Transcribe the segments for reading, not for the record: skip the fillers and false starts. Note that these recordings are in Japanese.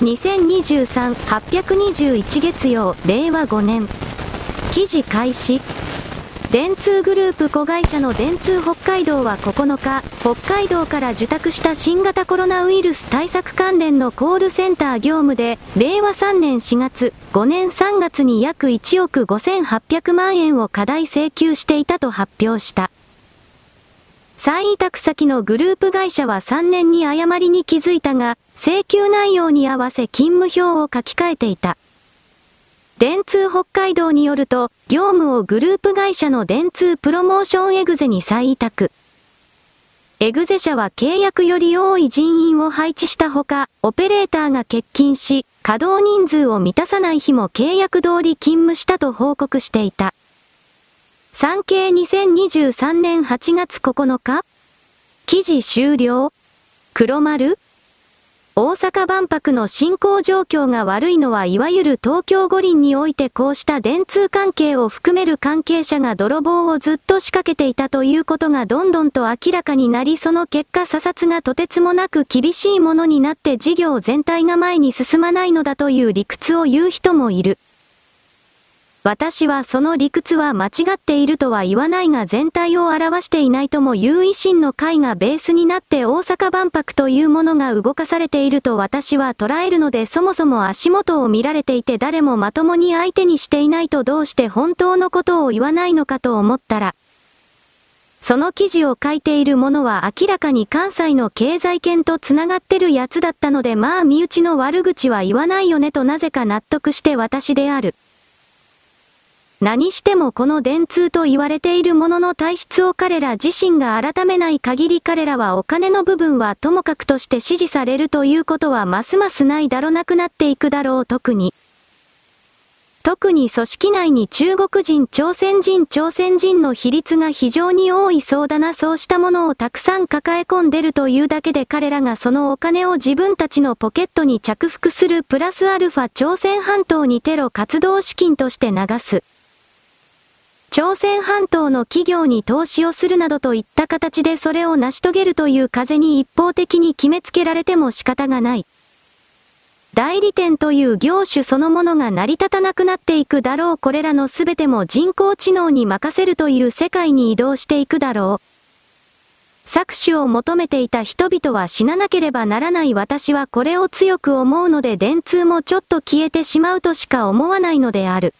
2023-821 月曜令和5年記事開始。電通グループ子会社の電通北海道は9日、北海道から受託した新型コロナウイルス対策関連のコールセンター業務で、令和3年4月、5年3月に約1億5800万円を過大請求していたと発表した。再委託先のグループ会社は3年に誤りに気づいたが、請求内容に合わせ勤務表を書き換えていた。電通北海道によると、業務をグループ会社の電通プロモーションエグゼに再委託。エグゼ社は契約より多い人員を配置したほか、オペレーターが欠勤し、稼働人数を満たさない日も契約通り勤務したと報告していた。産経2023年8月9日記事終了。黒丸。大阪万博の進行状況が悪いのは、いわゆる東京五輪においてこうした電通関係を含める関係者が泥棒をずっと仕掛けていたということがどんどんと明らかになり、その結果査察がとてつもなく厳しいものになって事業全体が前に進まないのだという理屈を言う人もいる。私はその理屈は間違っているとは言わないが、全体を表していないともいう維新の会がベースになって大阪万博というものが動かされていると私は捉えるので、そもそも足元を見られていて誰もまともに相手にしていないとどうして本当のことを言わないのかと思ったら、その記事を書いている者は明らかに関西の経済圏とつながってるやつだったので、まあ身内の悪口は言わないよねとなぜか納得して私である。何してもこの電通と言われているものの体質を彼ら自身が改めない限り、彼らはお金の部分はともかくとして支持されるということはますますないだろう、なくなっていくだろう。特に組織内に中国人、朝鮮人の比率が非常に多いそうだな。そうしたものをたくさん抱え込んでるというだけで、彼らがそのお金を自分たちのポケットに着服するプラスアルファ、朝鮮半島にテロ活動資金として流す。朝鮮半島の企業に投資をするなどといった形でそれを成し遂げるという風に一方的に決めつけられても仕方がない。代理店という業種そのものが成り立たなくなっていくだろう。これらのすべても人工知能に任せるという世界に移動していくだろう。搾取を求めていた人々は死ななければならない。私はこれを強く思うので、電通もちょっと消えてしまうとしか思わないのである。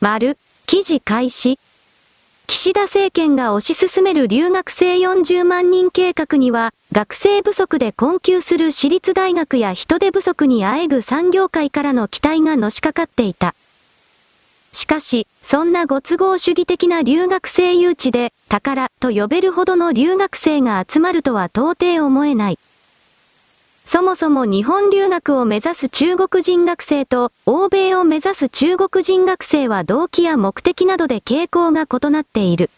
丸。記事開始。岸田政権が推し進める留学生40万人計画には、学生不足で困窮する私立大学や人手不足にあえぐ産業界からの期待がのしかかっていた。しかし、そんなご都合主義的な留学生誘致で、宝と呼べるほどの留学生が集まるとは到底思えない。そもそも日本留学を目指す中国人学生と欧米を目指す中国人学生は動機や目的などで傾向が異なっている。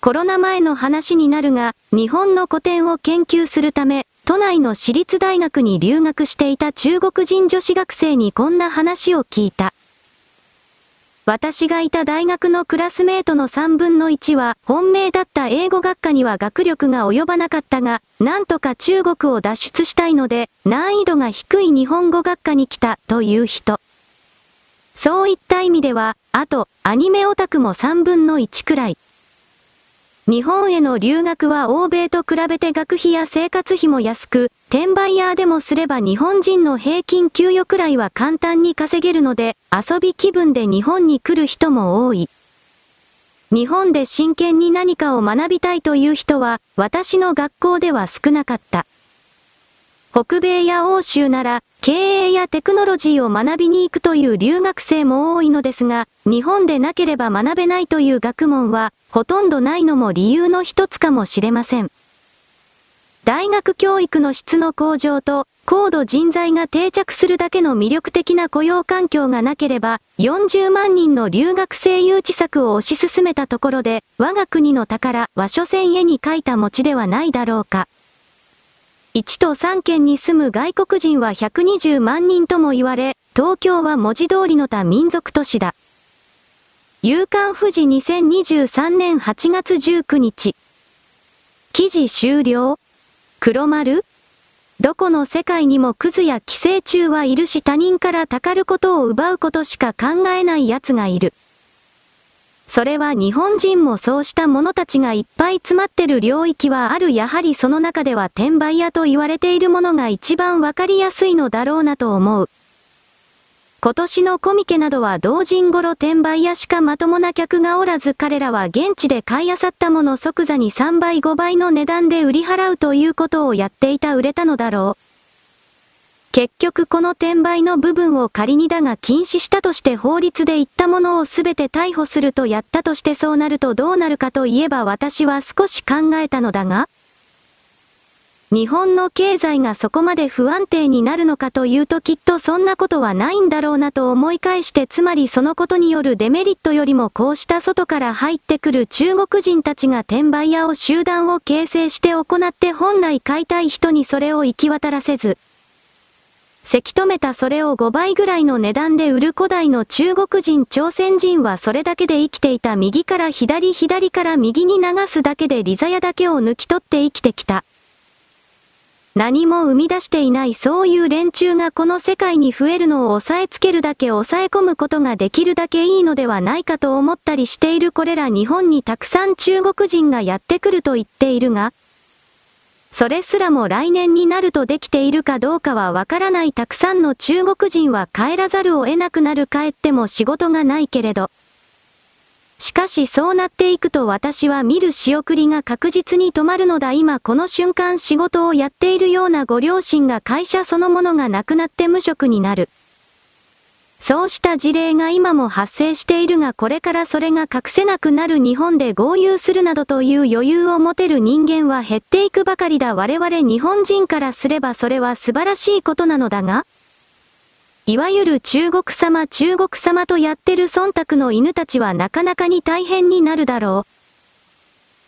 コロナ前の話になるが、日本の古典を研究するため、都内の私立大学に留学していた中国人女子学生にこんな話を聞いた。私がいた大学のクラスメートの3分の1は本命だった英語学科には学力が及ばなかったが、なんとか中国を脱出したいので難易度が低い日本語学科に来たという人。そういった意味では、あとアニメオタクも3分の1くらい。日本への留学は欧米と比べて学費や生活費も安く、転売ヤーでもすれば日本人の平均給与くらいは簡単に稼げるので、遊び気分で日本に来る人も多い。日本で真剣に何かを学びたいという人は、私の学校では少なかった。北米や欧州なら、経営やテクノロジーを学びに行くという留学生も多いのですが、日本でなければ学べないという学問は、ほとんどないのも理由の一つかもしれません。大学教育の質の向上と、高度人材が定着するだけの魅力的な雇用環境がなければ、40万人の留学生誘致策を推し進めたところで、我が国の宝は所詮絵に描いた餅ではないだろうか。1都3県に住む外国人は120万人とも言われ、東京は文字通りの多民族都市だ。夕刊富士2023年8月19日。記事終了。黒丸。どこの世界にもクズや寄生虫はいるし、他人からたかることを奪うことしか考えない奴がいる。それは日本人もそうした者たちがいっぱい詰まってる領域はある。やはりその中では転売屋と言われているものが一番わかりやすいのだろうなと思う。今年のコミケなどは同人頃転売屋しかまともな客がおらず、彼らは現地で買い漁ったもの即座に3倍5倍の値段で売り払うということをやっていた、売れたのだろう。結局この転売の部分を仮にだが禁止したとして、法律で言ったものを全て逮捕するとやったとして、そうなるとどうなるかといえば、私は少し考えたのだが、日本の経済がそこまで不安定になるのかというと、きっとそんなことはないんだろうなと思い返して、つまりそのことによるデメリットよりも、こうした外から入ってくる中国人たちが転売屋を集団を形成して行って、本来買いたい人にそれを行き渡らせず、せき止めた、それを5倍ぐらいの値段で売る。古代の中国人、朝鮮人はそれだけで生きていた。右から左、左から右に流すだけで利ざやだけを抜き取って生きてきた。何も生み出していない、そういう連中がこの世界に増えるのを抑えつけるだけ、抑え込むことができるだけいいのではないかと思ったりしている。これら日本にたくさん中国人がやってくると言っているが、それすらも来年になるとできているかどうかはわからない。たくさんの中国人は帰らざるを得なくなる。帰っても仕事がないけれど。しかしそうなっていくと、私は見る仕送りが確実に止まるのだ。今この瞬間仕事をやっているようなご両親が会社そのものがなくなって無職になる。そうした事例が今も発生しているが、これからそれが隠せなくなる。日本で豪遊するなどという余裕を持てる人間は減っていくばかりだ。我々日本人からすればそれは素晴らしいことなのだが、いわゆる中国様中国様とやってる忖度の犬たちはなかなかに大変になるだろ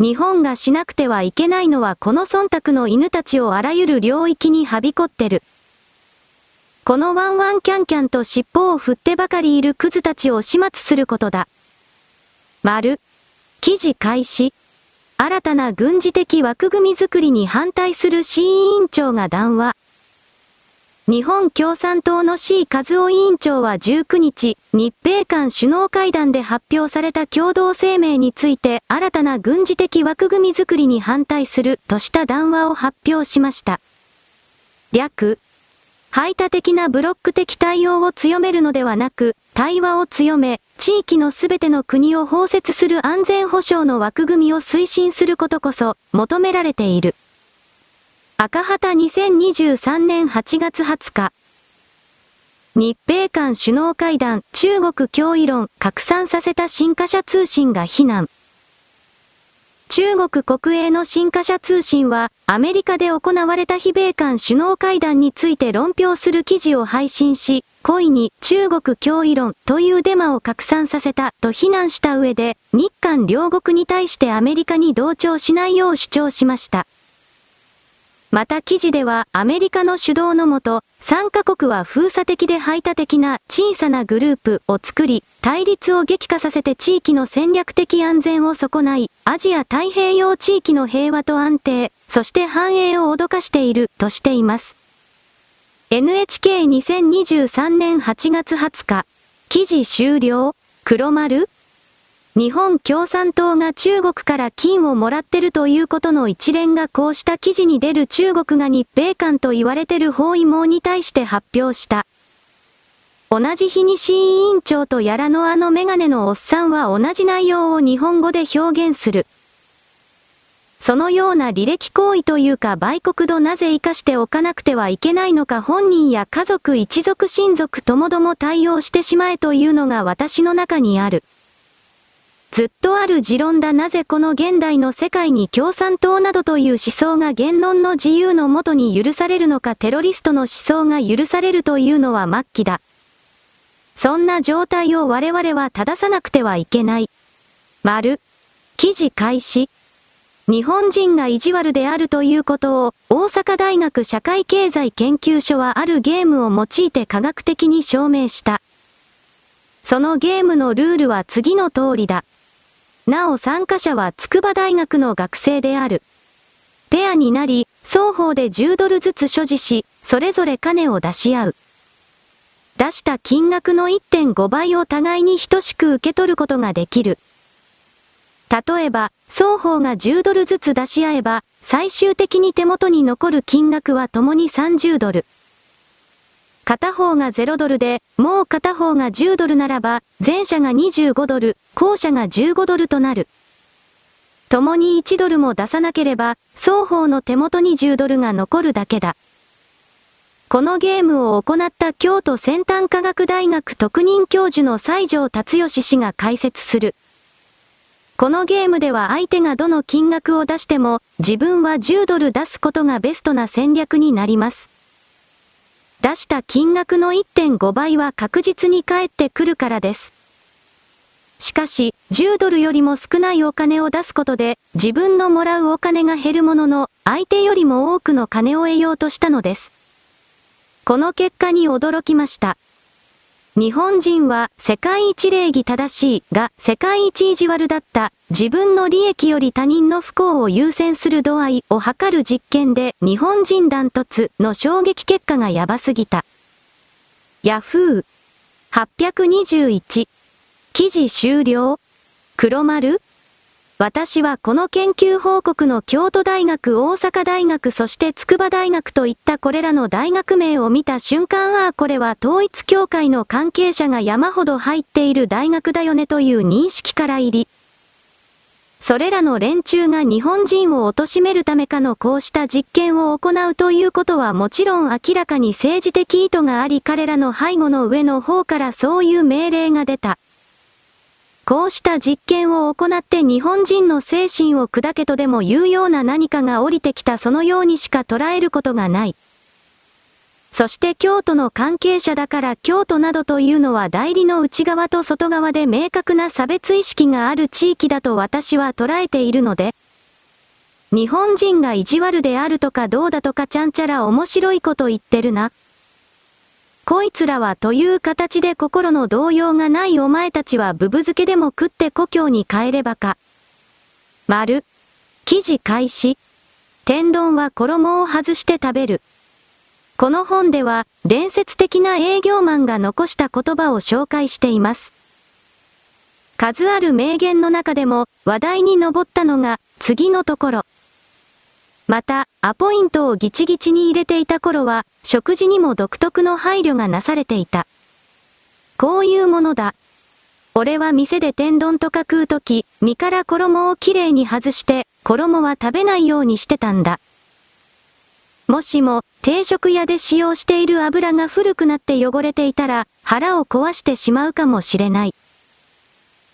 う。日本がしなくてはいけないのは、この忖度の犬たちをあらゆる領域にはびこってる。このワンワンキャンキャンと尻尾を振ってばかりいるクズたちを始末することだ。丸。記事開始。新たな軍事的枠組み作りに反対する志位委員長が談話。日本共産党の志位和夫委員長は19日、日米韓首脳会談で発表された共同声明について、新たな軍事的枠組み作りに反対するとした談話を発表しました。略。排他的なブロック的対応を強めるのではなく、対話を強め、地域のすべての国を包摂する安全保障の枠組みを推進することこそ、求められている。赤旗2023年8月20日。日米韓首脳会談、中国脅威論、拡散させた新華社通信が非難。中国国営の新華社通信は、アメリカで行われた非米韓首脳会談について論評する記事を配信し、故意に中国脅威論というデマを拡散させたと非難した上で、日韓両国に対してアメリカに同調しないよう主張しました。また記事では、アメリカの主導のもと、3カ国は封鎖的で排他的な小さなグループを作り、対立を激化させて地域の戦略的安全を損ない、アジア太平洋地域の平和と安定、そして繁栄を脅かしているとしています。NHK2023 年8月20日、記事終了、黒丸。日本共産党が中国から金をもらってるということの一連がこうした記事に出る。中国が日米韓と言われてる包囲網に対して発表した。同じ日に志位委員長とやらのあのメガネのおっさんは同じ内容を日本語で表現する。そのような履歴行為というか、売国度なぜ生かしておかなくてはいけないのか。本人や家族、一族、親族ともども対応してしまえというのが私の中にある。ずっとある持論だ。なぜこの現代の世界に共産党などという思想が言論の自由のもとに許されるのか。テロリストの思想が許されるというのは末期だ。そんな状態を我々は正さなくてはいけない。丸。記事開始。日本人が意地悪であるということを、大阪大学社会経済研究所はあるゲームを用いて科学的に証明した。そのゲームのルールは次の通りだ。なお参加者は筑波大学の学生である。ペアになり、双方で10ドルずつ所持し、それぞれ金を出し合う。出した金額の 1.5 倍を互いに等しく受け取ることができる。例えば、双方が10ドルずつ出し合えば、最終的に手元に残る金額は共に30ドル。片方が0ドルで、もう片方が10ドルならば、前者が25ドル、後者が15ドルとなる。共に1ドルも出さなければ、双方の手元に10ドルが残るだけだ。このゲームを行った京都先端科学大学特任教授の西条達義氏が解説する。このゲームでは相手がどの金額を出しても、自分は10ドル出すことがベストな戦略になります。出した金額の 1.5 倍は確実に返ってくるからです。しかし、10ドルよりも少ないお金を出すことで、自分のもらうお金が減るものの、相手よりも多くの金を得ようとしたのです。この結果に驚きました。日本人は世界一礼儀正しいが世界一意地悪だった自分の利益より他人の不幸を優先する度合いを測る実験で日本人ダントツの衝撃結果がやばすぎた。ヤフー821記事終了黒丸。私はこの研究報告の京都大学、大阪大学、そして筑波大学といったこれらの大学名を見た瞬間、ああこれは統一教会の関係者が山ほど入っている大学だよねという認識から入り、それらの連中が日本人を貶めるためかのこうした実験を行うということはもちろん明らかに政治的意図があり、彼らの背後の上の方からそういう命令が出た。こうした実験を行って日本人の精神を砕けとでも言うような何かが降りてきた、そのようにしか捉えることがない。そして京都の関係者だから京都などというのは代理の内側と外側で明確な差別意識がある地域だと私は捉えているので、日本人が意地悪であるとかどうだとかちゃんちゃら面白いこと言ってるな。こいつらはという形で心の動揺がないお前たちはぶぶ漬けでも食って故郷に帰ればか。丸。記事開始。天丼は衣を外して食べる。この本では伝説的な営業マンが残した言葉を紹介しています。数ある名言の中でも話題に上ったのが次のところ。また、アポイントをギチギチに入れていた頃は、食事にも独特の配慮がなされていた。こういうものだ。俺は店で天丼とか食うとき、身から衣をきれいに外して、衣は食べないようにしてたんだ。もしも、定食屋で使用している油が古くなって汚れていたら、腹を壊してしまうかもしれない。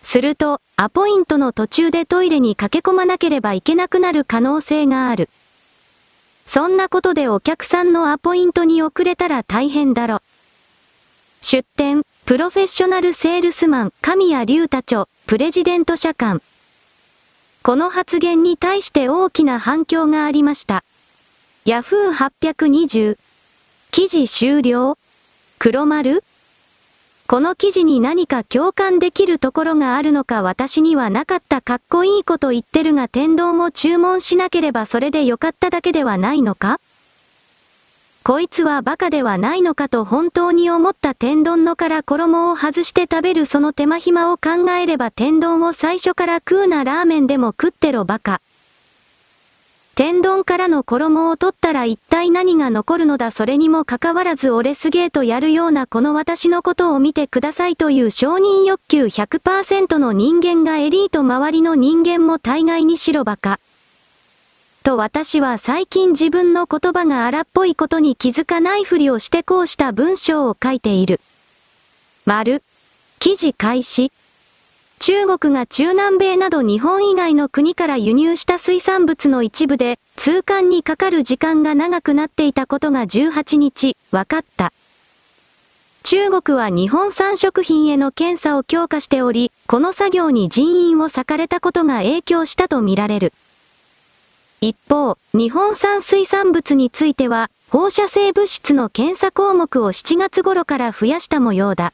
すると、アポイントの途中でトイレに駆け込まなければいけなくなる可能性がある。そんなことでお客さんのアポイントに遅れたら大変だろ。出典、プロフェッショナルセールスマン、神谷隆太著、プレジデント社官。この発言に対して大きな反響がありました。ヤフー820。記事終了。黒丸。この記事に何か共感できるところがあるのか私にはなかった。かっこいいこと言ってるが天丼を注文しなければそれでよかっただけではないのか。こいつはバカではないのかと本当に思った。天丼のから衣を外して食べるその手間暇を考えれば天丼を最初から食うな。ラーメンでも食ってろバカ。天丼からの衣を取ったら一体何が残るのだ。それにもかかわらず俺すげーとやるようなこの私のことを見てくださいという承認欲求 100% の人間がエリート、周りの人間も大概にしろバカ。と私は最近自分の言葉が荒っぽいことに気づかないふりをしてこうした文章を書いている。丸。記事開始。中国が中南米など日本以外の国から輸入した水産物の一部で通関にかかる時間が長くなっていたことが18日、分かった。中国は日本産食品への検査を強化しており、この作業に人員を割かれたことが影響したとみられる。一方、日本産水産物については、放射性物質の検査項目を7月頃から増やした模様だ。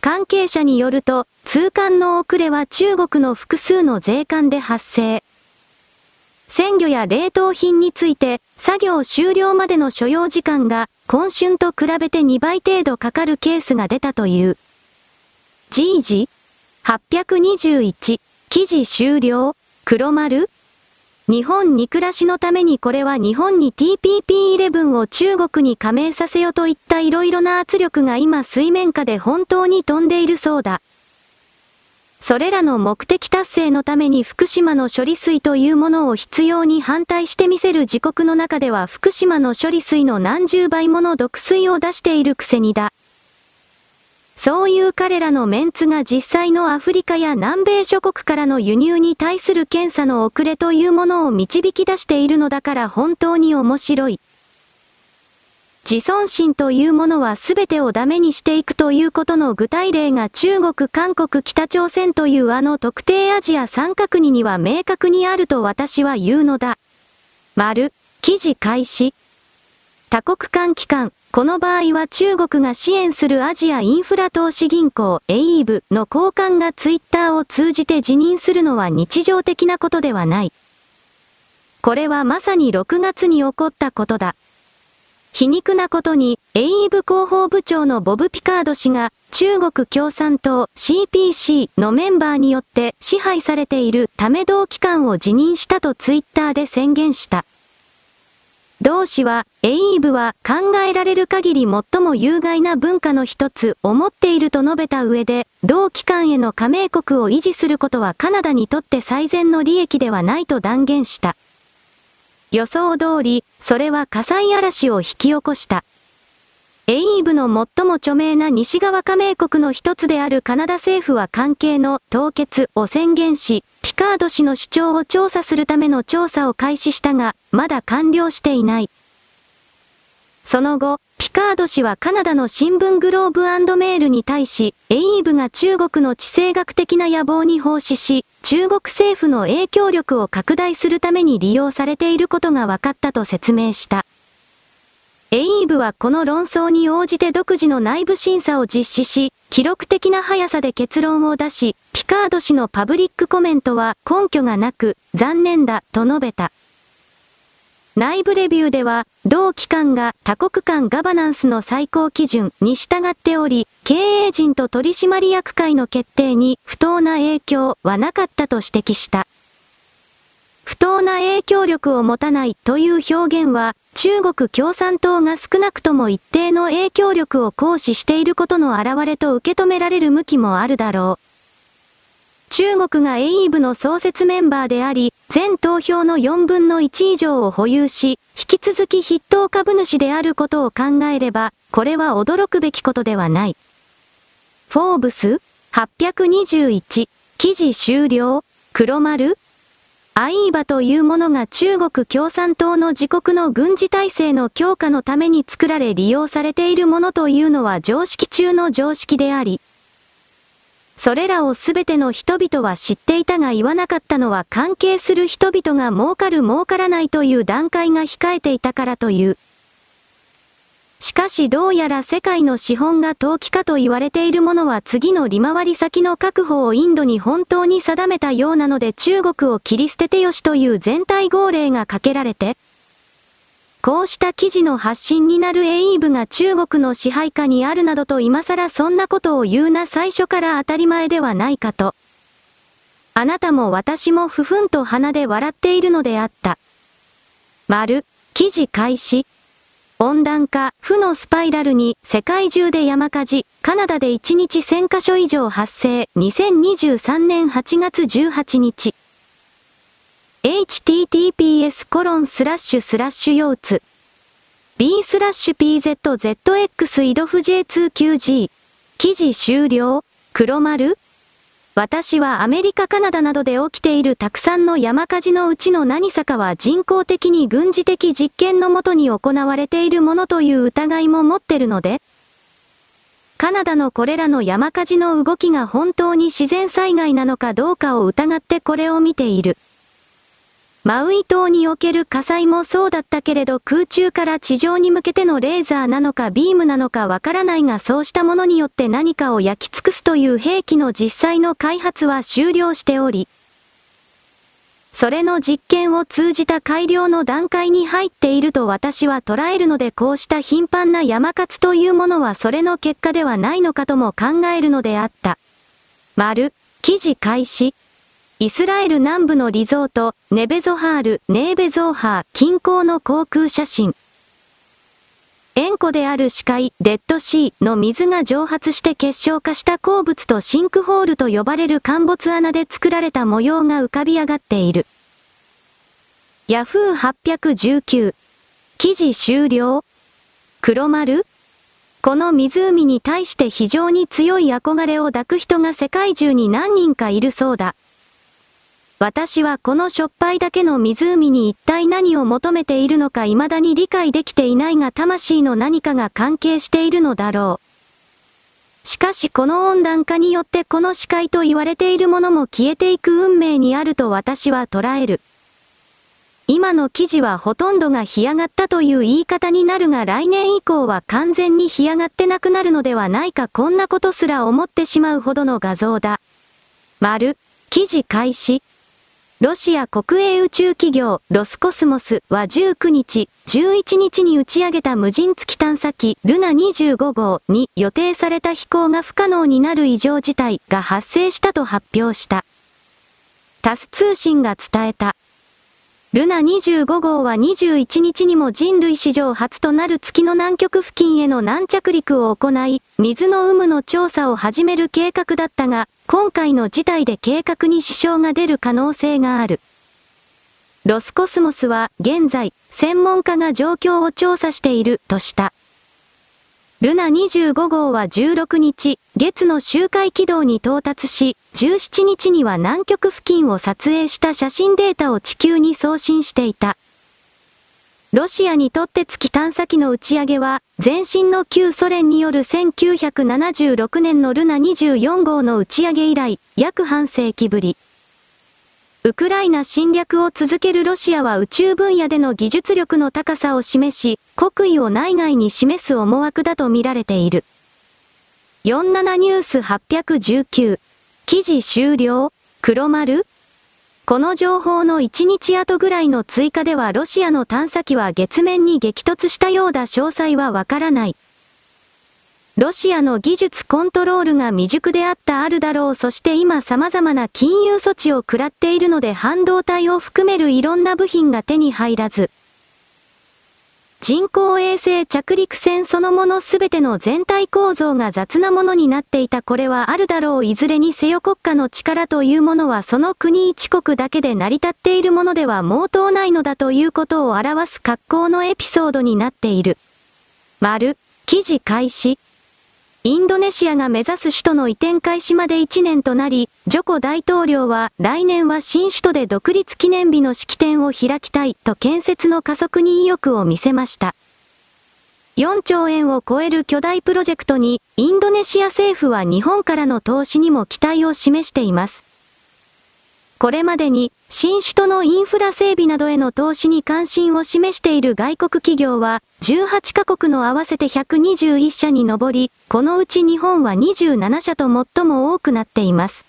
関係者によると、通関の遅れは中国の複数の税関で発生。鮮魚や冷凍品について、作業終了までの所要時間が、今春と比べて2倍程度かかるケースが出たという。G 字821、記事終了、黒丸。日本に暮らしのためにこれは日本に TPP11 を中国に加盟させよといったいろいろな圧力が今水面下で本当に飛んでいるそうだ。それらの目的達成のために福島の処理水というものを必要に反対してみせる自国の中では福島の処理水の何十倍もの毒水を出しているくせにだ。そういう彼らのメンツが実際のアフリカや南米諸国からの輸入に対する検査の遅れというものを導き出しているのだから本当に面白い。自尊心というものは全てをダメにしていくということの具体例が中国、韓国、北朝鮮というあの特定アジア3カ国には明確にあると私は言うのだ。丸、記事開始。多国間機関。この場合は中国が支援するアジアインフラ投資銀行 AIIB の高官がツイッターを通じて辞任するのは日常的なことではない。これはまさに6月に起こったことだ。皮肉なことに AIIB 広報部長のボブ・ピカード氏が中国共産党 CPC のメンバーによって支配されているため同機関を辞任したとツイッターで宣言した。同氏は、AIIBは考えられる限り最も有害な文化の一つを持っていると述べた上で、同機関への加盟国を維持することはカナダにとって最善の利益ではないと断言した。予想通り、それは火災嵐を引き起こした。AIIBの最も著名な西側加盟国の一つであるカナダ政府は関係の凍結を宣言し、ピカード氏の主張を調査するための調査を開始したが、まだ完了していない。その後、ピカード氏はカナダの新聞グローブ&メールに対し、AIIBが中国の地政学的な野望に奉仕し、中国政府の影響力を拡大するために利用されていることが分かったと説明した。AIIBはこの論争に応じて独自の内部審査を実施し、記録的な速さで結論を出し、ピカード氏のパブリックコメントは根拠がなく、残念だ、と述べた。内部レビューでは、同機関が多国間ガバナンスの最高基準に従っており、経営陣と取締役会の決定に不当な影響はなかったと指摘した。不当な影響力を持たないという表現は、中国共産党が少なくとも一定の影響力を行使していることの表れと受け止められる向きもあるだろう。中国が AIIB の創設メンバーであり、全投票の4分の1以上を保有し、引き続き筆頭株主であることを考えれば、これは驚くべきことではない。フォーブス821、記事終了、黒丸。AIIB というものが中国共産党の自国の軍事体制の強化のために作られ利用されているものというのは常識中の常識であり、それらをすべての人々は知っていたが言わなかったのは関係する人々が儲かる儲からないという段階が控えていたからという。しかしどうやら世界の資本が投機かと言われているものは次の利回り先の確保をインドに本当に定めたようなので中国を切り捨ててよしという全体号令がかけられて、こうした記事の発信になる AIIB が中国の支配下にあるなどと今更そんなことを言うな最初から当たり前ではないかと。あなたも私もふふんと鼻で笑っているのであった。丸、記事開始。温暖化、負のスパイラルに、世界中で山火事、カナダで1日1000カ所以上発生、2023年8月18日。https://youtube.b/pzzx-idofj29g。記事終了、黒丸。私はアメリカカナダなどで起きているたくさんの山火事のうちの何さかは人工的に軍事的実験のもとに行われているものという疑いも持ってるので、カナダのこれらの山火事の動きが本当に自然災害なのかどうかを疑ってこれを見ている。マウイ島における火災もそうだったけれど空中から地上に向けてのレーザーなのかビームなのかわからないがそうしたものによって何かを焼き尽くすという兵器の実際の開発は終了しており、それの実験を通じた改良の段階に入っていると私は捉えるので、こうした頻繁な山活というものはそれの結果ではないのかとも考えるのであった。記事開始。イスラエル南部のリゾート、ネーベゾハール近郊の航空写真。塩湖である死海、デッドシーの水が蒸発して結晶化した鉱物とシンクホールと呼ばれる陥没穴で作られた模様が浮かび上がっている。Yahoo819。記事終了。黒丸？この湖に対して非常に強い憧れを抱く人が世界中に何人かいるそうだ。私はこのしょっぱいだけの湖に一体何を求めているのか未だに理解できていないが、魂の何かが関係しているのだろう。しかしこの温暖化によってこの視界と言われているものも消えていく運命にあると私は捉える。今の記事はほとんどが干上がったという言い方になるが、来年以降は完全に干上がってなくなるのではないか、こんなことすら思ってしまうほどの画像だ。記事開始。ロシア国営宇宙企業ロスコスモスは19日、11日に打ち上げた無人月探査機ルナ25号に予定された飛行が不可能になる異常事態が発生したと発表した。タス通信が伝えた。ルナ25号は21日にも人類史上初となる月の南極付近への軟着陸を行い、水の有無の調査を始める計画だったが、今回の事態で計画に支障が出る可能性がある。ロスコスモスは現在、専門家が状況を調査しているとした。ルナ25号は16日、月の周回軌道に到達し、17日には南極付近を撮影した写真データを地球に送信していた。ロシアにとって月探査機の打ち上げは、前身の旧ソ連による1976年のルナ24号の打ち上げ以来、約半世紀ぶり。ウクライナ侵略を続けるロシアは宇宙分野での技術力の高さを示し、国威を内外に示す思惑だと見られている。47ニュース819。記事終了。黒丸？この情報の1日後ぐらいの追加では、ロシアの探査機は月面に激突したようだ。詳細はわからない。ロシアの技術コントロールが未熟であったあるだろう。そして今様々な金融措置を食らっているので、半導体を含めるいろんな部品が手に入らず。人工衛星着陸船そのものすべての全体構造が雑なものになっていた。これはあるだろう。いずれにせよ国家の力というものはその国一国だけで成り立っているものでは毛頭ないのだということを表す格好のエピソードになっている。記事開始。インドネシアが目指す首都の移転開始まで1年となり、ジョコ大統領は来年は新首都で独立記念日の式典を開きたいと建設の加速に意欲を見せました。4兆円を超える巨大プロジェクトに、インドネシア政府は日本からの投資にも期待を示しています。これまでに、新首都のインフラ整備などへの投資に関心を示している外国企業は、18カ国の合わせて121社に上り、このうち日本は27社と最も多くなっています。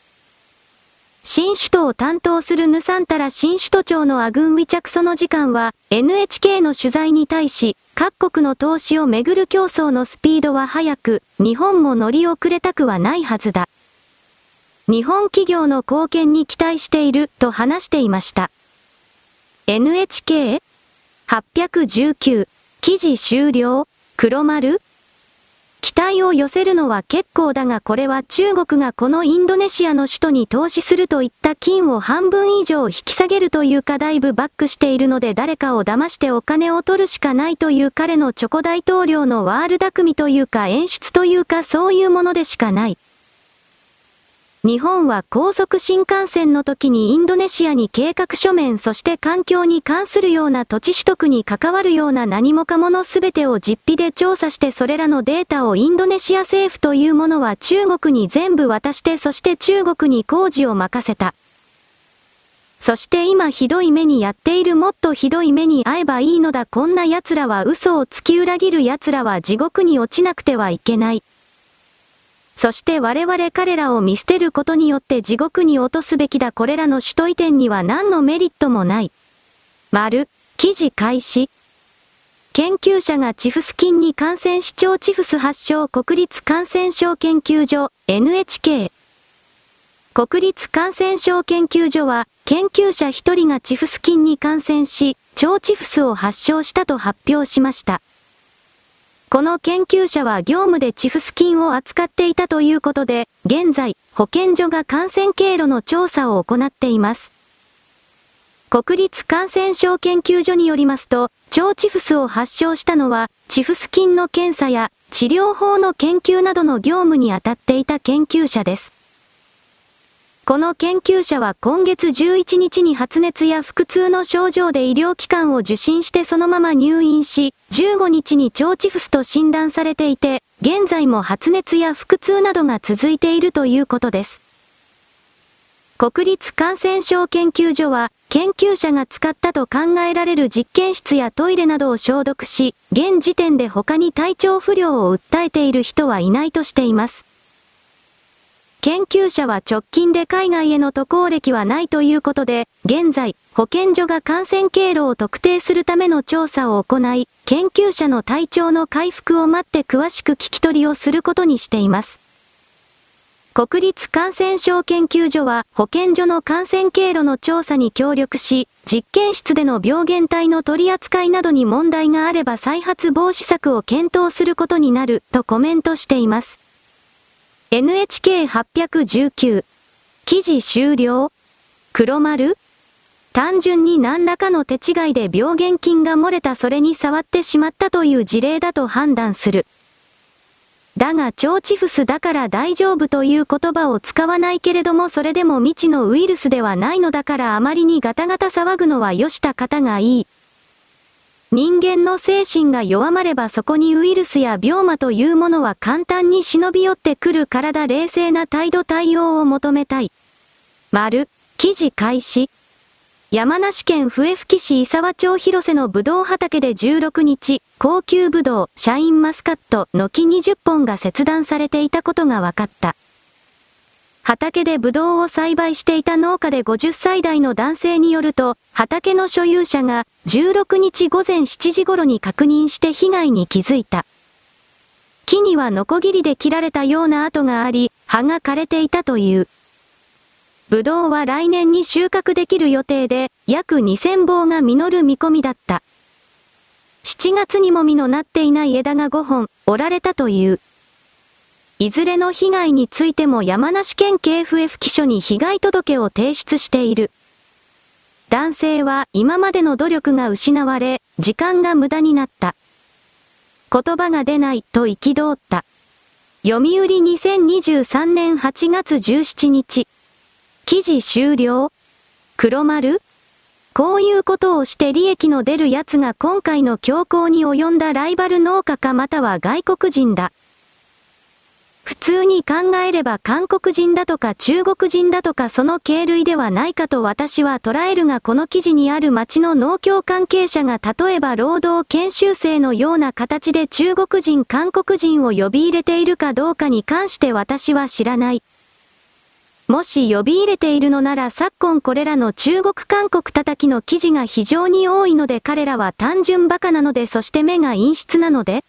新首都を担当するヌサンタラ新首都庁のアグン・ウィチャクソノ次官は、NHK の取材に対し、各国の投資をめぐる競争のスピードは速く、日本も乗り遅れたくはないはずだ。日本企業の貢献に期待していると話していました。NHK819 記事終了。黒丸？期待を寄せるのは結構だが、これは中国がこのインドネシアの首都に投資するといった金を半分以上引き下げるというか、だいぶバックしているので、誰かを騙してお金を取るしかないという彼のチョコ大統領のワール巧みというか演出というか、そういうものでしかない。日本は高速新幹線の時にインドネシアに計画書面、そして環境に関するような土地取得に関わるような何もかものすべてを実費で調査して、それらのデータをインドネシア政府というものは中国に全部渡して、そして中国に工事を任せた。そして今ひどい目にやっている。もっとひどい目に遭えばいいのだ。こんな奴らは嘘をつき裏切る奴らは地獄に落ちなくてはいけない。そして我々彼らを見捨てることによって地獄に落とすべきだ。これらの首都移転には何のメリットもない。丸、記事開始。研究者がチフス菌に感染視聴チフス発症国立感染症研究所、NHK。国立感染症研究所は、研究者1人がチフス菌に感染し、腸チフスを発症したと発表しました。この研究者は業務でチフス菌を扱っていたということで、現在、保健所が感染経路の調査を行っています。国立感染症研究所によりますと、腸チフスを発症したのは、チフス菌の検査や治療法の研究などの業務に当たっていた研究者です。この研究者は今月11日に発熱や腹痛の症状で医療機関を受診してそのまま入院し、15日に腸チフスと診断されていて、現在も発熱や腹痛などが続いているということです。国立感染症研究所は、研究者が使ったと考えられる実験室やトイレなどを消毒し、現時点で他に体調不良を訴えている人はいないとしています。研究者は直近で海外への渡航歴はないということで、現在、保健所が感染経路を特定するための調査を行い、研究者の体調の回復を待って詳しく聞き取りをすることにしています。国立感染症研究所は、保健所の感染経路の調査に協力し、実験室での病原体の取り扱いなどに問題があれば再発防止策を検討することになる、とコメントしています。NHK819 記事終了。黒丸。単純に何らかの手違いで病原菌が漏れた、それに触ってしまったという事例だと判断する。だが腸チフスだから大丈夫という言葉を使わないけれども、それでも未知のウイルスではないのだから、あまりにガタガタ騒ぐのはよした方がいい。人間の精神が弱まればそこにウイルスや病魔というものは簡単に忍び寄ってくる。体冷静な態度対応を求めたい。丸、記事開始。山梨県笛吹市伊沢町広瀬のブドウ畑で16日、高級ブドウ、シャインマスカットの木20本が切断されていたことが分かった。畑でブドウを栽培していた農家で50歳代の男性によると、畑の所有者が16日午前7時頃に確認して被害に気づいた。木にはノコギリで切られたような跡があり、葉が枯れていたという。ブドウは来年に収穫できる予定で、約2000本が実る見込みだった。7月にも実のなっていない枝が5本、折られたという。いずれの被害についても山梨県警笛吹署に被害届を提出している。男性は今までの努力が失われ、時間が無駄になった。言葉が出ないと憤った。読売2023年8月17日。記事終了。黒丸。こういうことをして利益の出る奴が今回の凶行に及んだライバル農家かまたは外国人だ。普通に考えれば韓国人だとか中国人だとかその系類ではないかと私は捉えるが、この記事にある町の農協関係者が例えば労働研修生のような形で中国人韓国人を呼び入れているかどうかに関して私は知らない。もし呼び入れているのなら昨今これらの中国韓国叩きの記事が非常に多いので、彼らは単純バカなので、そして目が陰湿なので、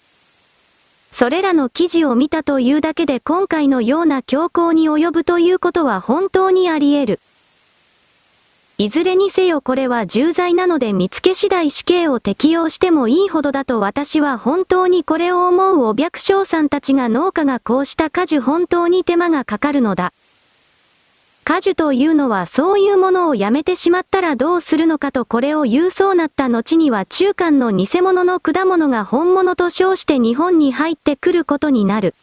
それらの記事を見たというだけで今回のような凶行に及ぶということは本当にあり得る。いずれにせよこれは重罪なので見つけ次第死刑を適用してもいいほどだと私は本当にこれを思う。お百姓さんたちが農家がこうした果樹本当に手間がかかるのだ。果樹というのはそういうものをやめてしまったらどうするのかとこれを言う。そうなった後には中間の偽物の果物が本物と称して日本に入ってくることになる。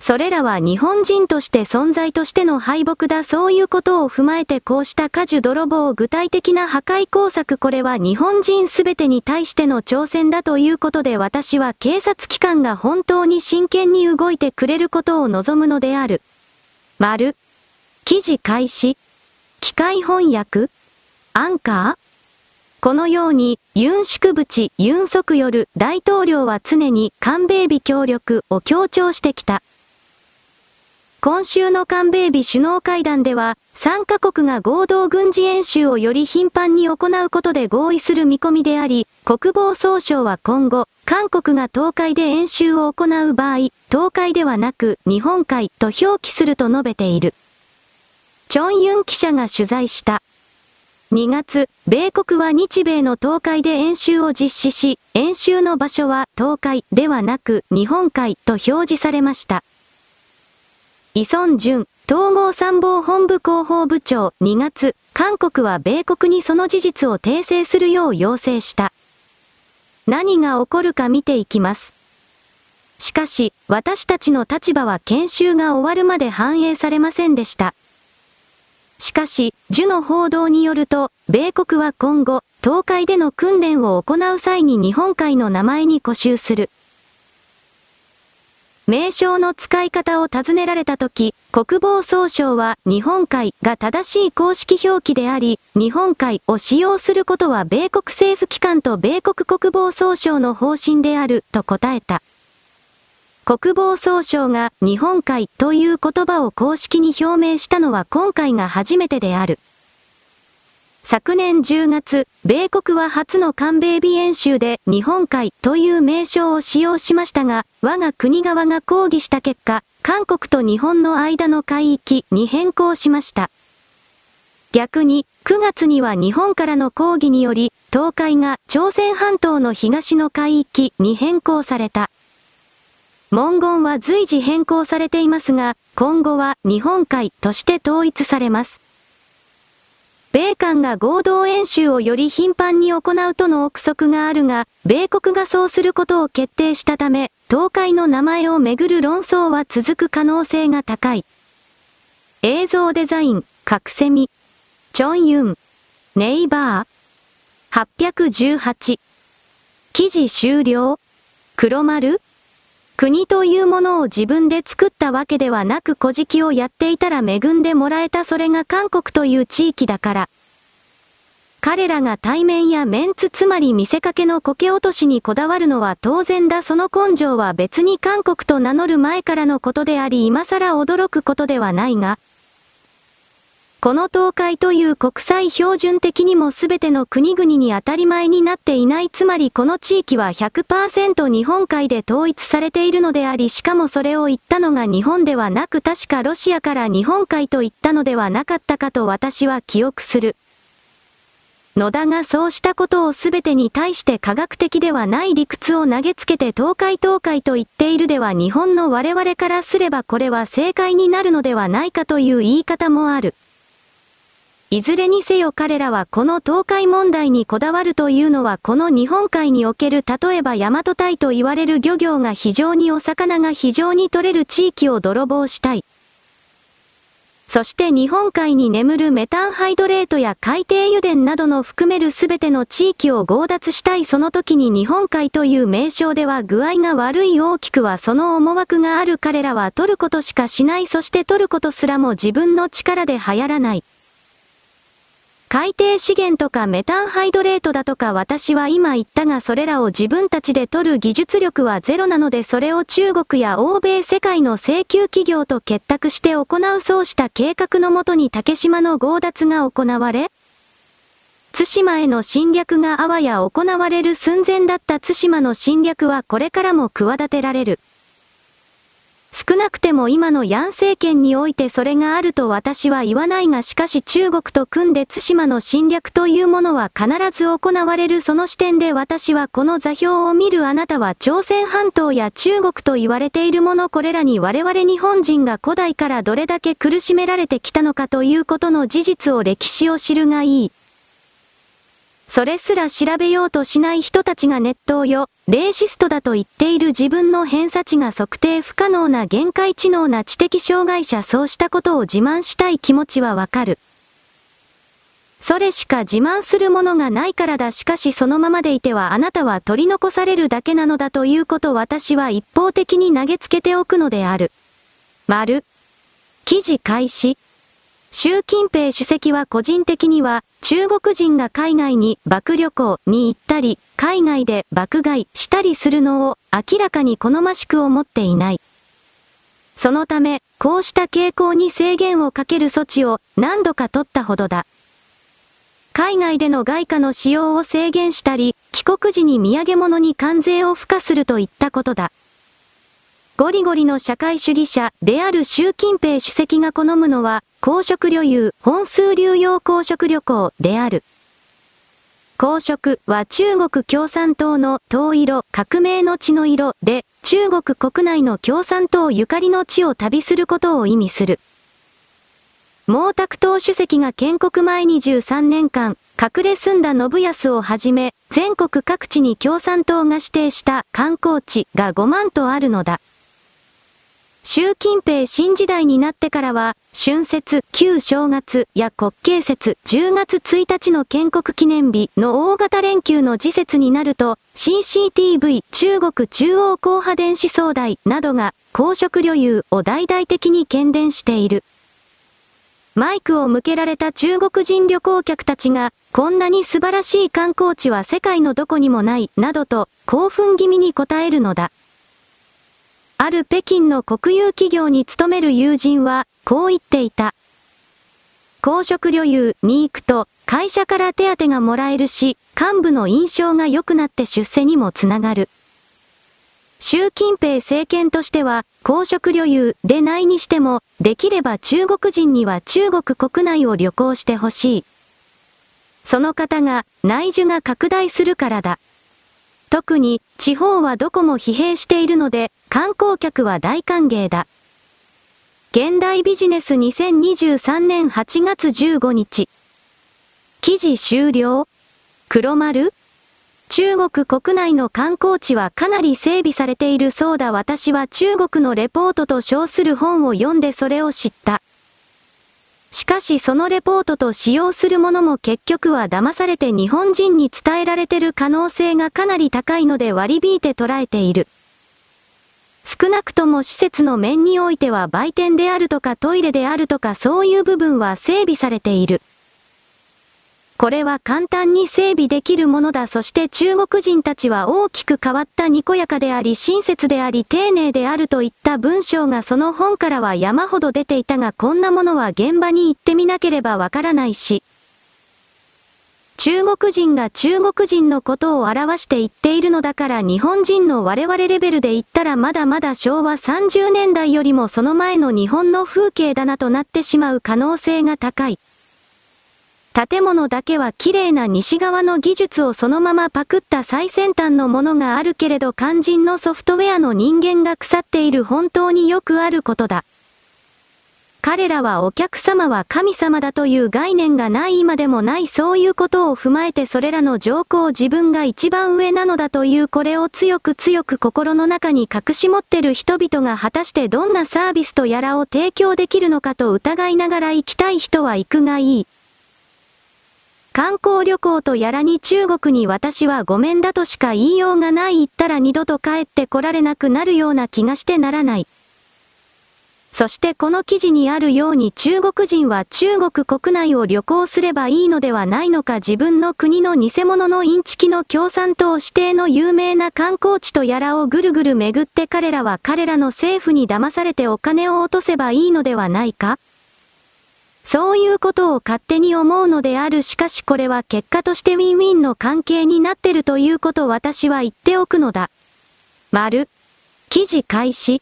それらは日本人として存在としての敗北だ。そういうことを踏まえてこうした果樹泥棒、具体的な破壊工作、これは日本人すべてに対しての挑戦だということで、私は警察機関が本当に真剣に動いてくれることを望むのである。丸。記事開始。機械翻訳アンカー。このように、ユン宿淵、ユン・ソクヨル大統領は常に韓米美協力を強調してきた。今週の韓米美首脳会談では、3カ国が合同軍事演習をより頻繁に行うことで合意する見込みであり、国防総省は今後、韓国が東海で演習を行う場合、東海ではなく日本海と表記すると述べている。チョン・ユン記者が取材した。2月、米国は日米の東海で演習を実施し、演習の場所は東海ではなく日本海と表示されました。イ・ソンジュン、統合参謀本部広報部長、2月、韓国は米国にその事実を訂正するよう要請した。何が起こるか見ていきます。しかし、私たちの立場は研修が終わるまで反映されませんでした。しかし、ジュの報道によると、米国は今後、東海での訓練を行う際に日本海の名前に固執する。名称の使い方を尋ねられたとき、国防総省は日本海が正しい公式表記であり、日本海を使用することは米国政府機関と米国国防総省の方針であると答えた。国防総省が日本海という言葉を公式に表明したのは今回が初めてである。昨年10月、米国は初の韓米美演習で日本海という名称を使用しましたが、我が国側が抗議した結果、韓国と日本の間の海域に変更しました。逆に、9月には日本からの抗議により、東海が朝鮮半島の東の海域に変更された。文言は随時変更されていますが、今後は日本海として統一されます。米韓が合同演習をより頻繁に行うとの憶測があるが、米国がそうすることを決定したため、東海の名前をめぐる論争は続く可能性が高い。映像デザイン、カクセミ。チョン・ユン。ネイバー。818。記事終了。黒丸。国というものを自分で作ったわけではなく古事記をやっていたら恵んでもらえたそれが韓国という地域だから。彼らが体面やメンツつまり見せかけの苔落としにこだわるのは当然だその根性は別に韓国と名乗る前からのことであり今更驚くことではないが。この東海という国際標準的にも全ての国々に当たり前になっていないつまりこの地域は 100% 日本海で統一されているのでありしかもそれを言ったのが日本ではなく確かロシアから日本海と言ったのではなかったかと私は記憶する。野田がそうしたことを全てに対して科学的ではない理屈を投げつけて東海東海と言っているでは日本の我々からすればこれは正解になるのではないかという言い方もある。いずれにせよ彼らはこの東海問題にこだわるというのはこの日本海における例えば大和鯛と言われる漁業が非常にお魚が非常に取れる地域を泥棒したい。そして日本海に眠るメタンハイドレートや海底油田などの含める全ての地域を強奪したいその時に日本海という名称では具合が悪い大きくはその思惑がある彼らは取ることしかしないそして取ることすらも自分の力で流行らない。海底資源とかメタンハイドレートだとか私は今言ったがそれらを自分たちで取る技術力はゼロなのでそれを中国や欧米世界の請求企業と結託して行うそうした計画のもとに竹島の強奪が行われ、対馬への侵略があわや行われる寸前だった対馬の侵略はこれからも企てられる。少なくても今のヤン政権においてそれがあると私は言わないがしかし中国と組んで対馬の侵略というものは必ず行われるその視点で私はこの座標を見るあなたは朝鮮半島や中国と言われているものこれらに我々日本人が古代からどれだけ苦しめられてきたのかということの事実を歴史を知るがいい。それすら調べようとしない人たちがネットよ、レーシストだと言っている自分の偏差値が測定不可能な限界知能な知的障害者そうしたことを自慢したい気持ちはわかる。それしか自慢するものがないからだしかしそのままでいてはあなたは取り残されるだけなのだということ私は一方的に投げつけておくのである。丸。記事開始。習近平主席は個人的には、中国人が海外に爆旅行に行ったり、海外で爆買いしたりするのを明らかに好ましく思っていない。そのため、こうした傾向に制限をかける措置を何度か取ったほどだ。海外での外貨の使用を制限したり、帰国時に土産物に関税を付加するといったことだ。ゴリゴリの社会主義者である習近平主席が好むのは、公職旅遊、本数流用公職旅行である。公職は中国共産党の党色、革命の血の色で、中国国内の共産党ゆかりの地を旅することを意味する。毛沢東主席が建国前23年間、隠れ住んだ信康をはじめ、全国各地に共産党が指定した観光地が5万とあるのだ。習近平新時代になってからは、春節、旧正月や国慶節、10月1日の建国記念日の大型連休の時節になると、CCTV、中国中央広波電子総台などが、公職旅遊を大々的に喧伝している。マイクを向けられた中国人旅行客たちが、こんなに素晴らしい観光地は世界のどこにもない、などと、興奮気味に答えるのだ。ある北京の国有企業に勤める友人は、こう言っていた。公職旅遊に行くと、会社から手当がもらえるし、幹部の印象が良くなって出世にもつながる。習近平政権としては、公職旅遊でないにしても、できれば中国人には中国国内を旅行してほしい。その方が、内需が拡大するからだ。特に、地方はどこも疲弊しているので、観光客は大歓迎だ。現代ビジネス2023年8月15日。記事終了。黒丸？中国国内の観光地はかなり整備されているそうだ。私は中国のレポートと称する本を読んでそれを知った。しかしそのレポートと使用するものも結局は騙されて日本人に伝えられている可能性がかなり高いので割り引いて捉えている。少なくとも施設の面においては売店であるとかトイレであるとかそういう部分は整備されている。これは簡単に整備できるものだ。そして中国人たちは大きく変わったにこやかであり親切であり丁寧であるといった文章がその本からは山ほど出ていたが、こんなものは現場に行ってみなければわからないし、中国人が中国人のことを表して言っているのだから、日本人の我々レベルで言ったらまだまだ昭和30年代よりもその前の日本の風景だなとなってしまう可能性が高い。建物だけは綺麗な西側の技術をそのままパクった最先端のものがあるけれど、肝心のソフトウェアの人間が腐っている。本当によくあることだ。彼らはお客様は神様だという概念がない今でもない。そういうことを踏まえてそれらの情報を自分が一番上なのだというこれを強く強く心の中に隠し持ってる人々が果たしてどんなサービスとやらを提供できるのかと疑いながら、行きたい人は行くがいい。観光旅行とやらに中国に私はごめんだとしか言いようがない。行ったら二度と帰ってこられなくなるような気がしてならない。そしてこの記事にあるように中国人は中国国内を旅行すればいいのではないのか。自分の国の偽物のインチキの共産党指定の有名な観光地とやらをぐるぐる巡って彼らは彼らの政府に騙されてお金を落とせばいいのではないか。そういうことを勝手に思うのである。しかしこれは結果としてウィンウィンの関係になってるということを私は言っておくのだ。丸。記事開始。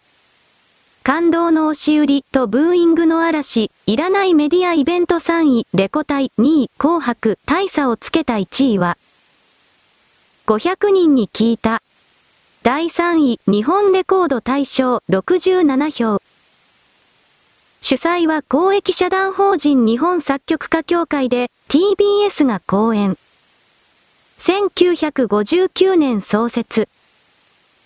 感動の押し売りとブーイングの嵐、いらないメディアイベント3位、レコ大2位、紅白、大差をつけた1位は、500人に聞いた。第3位、日本レコード大賞、67票。主催は公益社団法人日本作曲家協会で TBS が講演。1959年創設。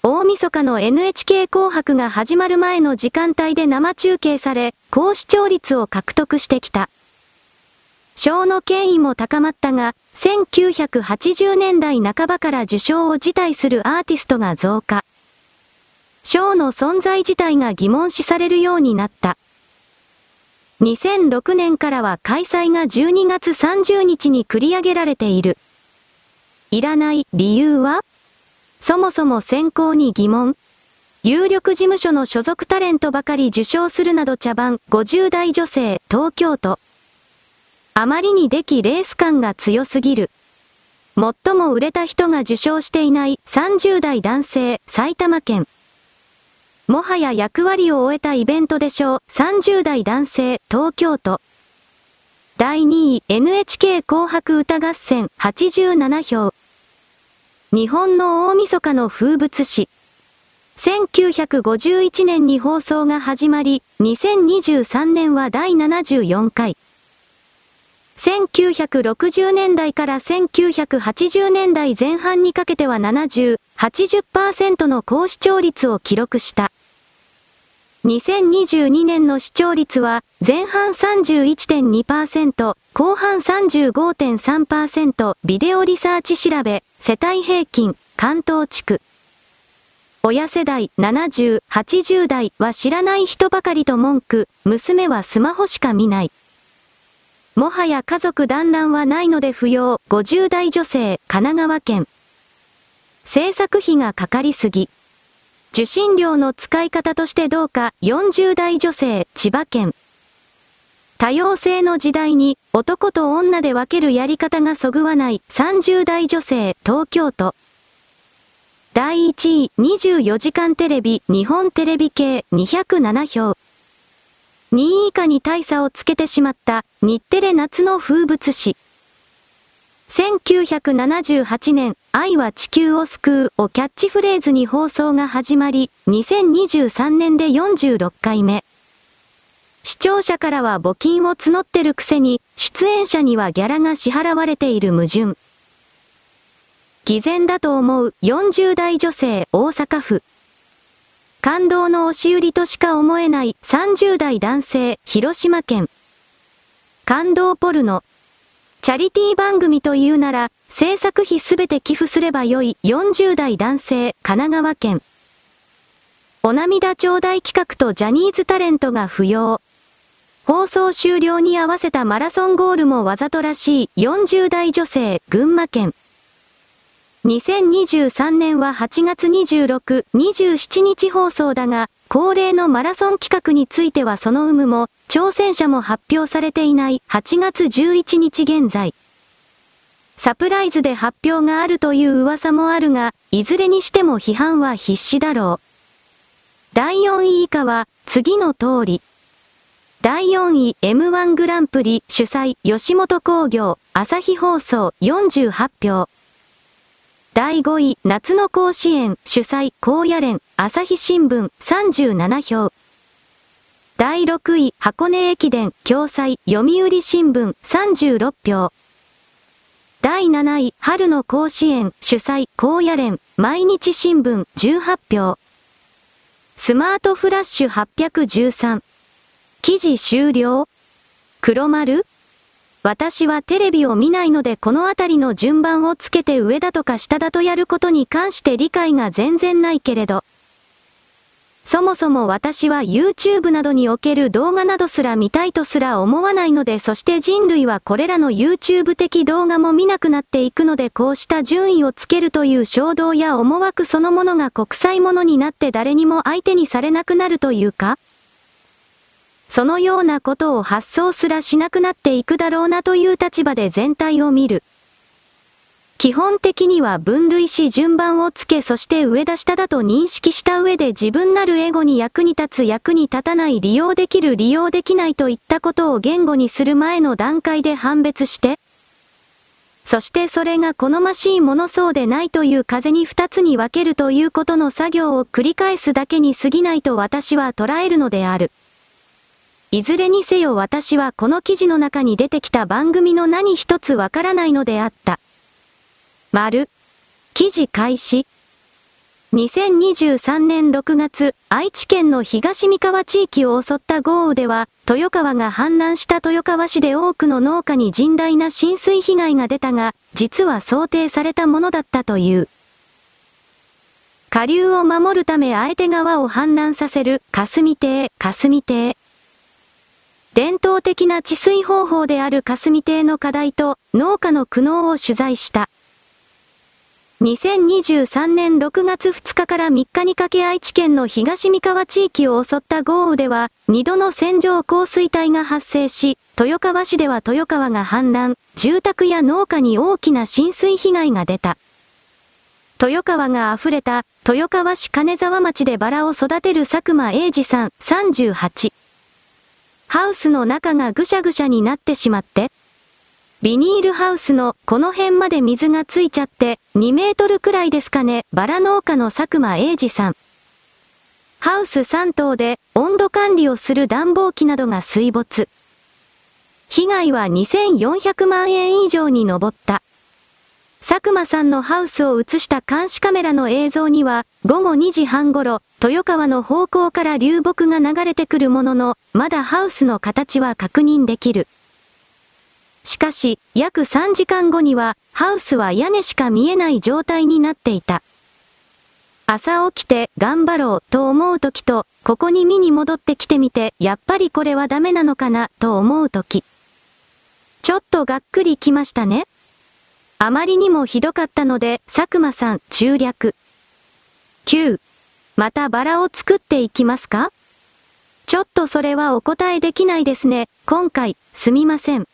大晦日の NHK 紅白が始まる前の時間帯で生中継され、高視聴率を獲得してきた。賞の権威も高まったが、1980年代半ばから受賞を辞退するアーティストが増加。賞の存在自体が疑問視されるようになった。2006年からは開催が12月30日に繰り上げられている。いらない理由は？そもそも選考に疑問。有力事務所の所属タレントばかり受賞するなど茶番、50代女性、東京都。あまりに出来レース感が強すぎる。最も売れた人が受賞していない30代男性、埼玉県。もはや役割を終えたイベントでしょう、30代男性、東京都。第2位、NHK 紅白歌合戦、87票。日本の大晦日の風物詩。1951年に放送が始まり、2023年は第74回。1960年代から1980年代前半にかけては70、80% の高視聴率を記録した。2022年の視聴率は、前半 31.2%、後半 35.3%、ビデオリサーチ調べ、世帯平均、関東地区。親世代、70、80代は知らない人ばかりと文句、娘はスマホしか見ない。もはや家族団らんはないので不要、50代女性、神奈川県。制作費がかかりすぎ。受信料の使い方としてどうか、40代女性、千葉県。多様性の時代に、男と女で分けるやり方がそぐわない、30代女性、東京都。第1位、24時間テレビ、日本テレビ系、207票。2位以下に大差をつけてしまった、日テレ夏の風物詩。1978年、愛は地球を救うをキャッチフレーズに放送が始まり、2023年で46回目。視聴者からは募金を募ってるくせに、出演者にはギャラが支払われている矛盾。偽善だと思う40代女性大阪府。感動の押し売りとしか思えない30代男性広島県。感動ポルノ。チャリティー番組というなら制作費すべて寄付すればよい40代男性神奈川県。お涙頂戴企画とジャニーズタレントが不要。放送終了に合わせたマラソンゴールもわざとらしい40代女性群馬県。2023年は8月26、27日放送だが、恒例のマラソン企画についてはその有無も、挑戦者も発表されていない8月11日現在。サプライズで発表があるという噂もあるが、いずれにしても批判は必至だろう。第4位以下は、次の通り。第4位 M1 グランプリ主催、吉本興業、朝日放送48票。第5位、夏の甲子園、主催、高野連、朝日新聞、37票。第6位、箱根駅伝、共催、読売新聞、36票。第7位、春の甲子園、主催、高野連、毎日新聞、18票。スマートフラッシュ813。記事終了？黒丸？私はテレビを見ないのでこのあたりの順番をつけて上だとか下だとやることに関して理解が全然ないけれど。そもそも私は YouTube などにおける動画などすら見たいとすら思わないので、そして人類はこれらの YouTube 的動画も見なくなっていくので、こうした順位をつけるという衝動や思惑そのものが国際ものになって誰にも相手にされなくなるというか、そのようなことを発想すらしなくなっていくだろうなという立場で全体を見る。基本的には分類し順番をつけ、そして上だ下だと認識した上で自分なるエゴに役に立つ役に立たない利用できる利用できないといったことを言語にする前の段階で判別して、そしてそれが好ましいものそうでないという風に二つに分けるということの作業を繰り返すだけに過ぎないと私は捉えるのである。いずれにせよ私はこの記事の中に出てきた番組の何一つわからないのであった。丸。記事開始。2023年6月、愛知県の東三河地域を襲った豪雨では、豊川が氾濫した豊川市で多くの農家に甚大な浸水被害が出たが、実は想定されたものだったという。下流を守るためあえて川を氾濫させる、霞堤。伝統的な治水方法である霞堤の課題と農家の苦悩を取材した。2023年6月2日から3日にかけ愛知県の東三河地域を襲った豪雨では、2度の線状降水帯が発生し、豊川市では豊川が氾濫、住宅や農家に大きな浸水被害が出た。豊川が溢れた、豊川市金沢町でバラを育てる佐久間英二さん、38。ハウスの中がぐしゃぐしゃになってしまって、ビニールハウスのこの辺まで水がついちゃって2メートルくらいですかね。バラ農家の佐久間英二さん。ハウス3棟で温度管理をする暖房機などが水没。被害は2400万円以上に上った。佐久間さんのハウスを映した監視カメラの映像には午後2時半頃、豊川の方向から流木が流れてくるものの、まだハウスの形は確認できる。しかし、約3時間後には、ハウスは屋根しか見えない状態になっていた。朝起きて頑張ろうと思うときと、ここに見に戻ってきてみて、やっぱりこれはダメなのかなと思うとき。ちょっとがっくりきましたね。あまりにもひどかったので、佐久間さん、中略。9、またバラを作っていきますか？ちょっとそれはお答えできないですね。今回、すみません。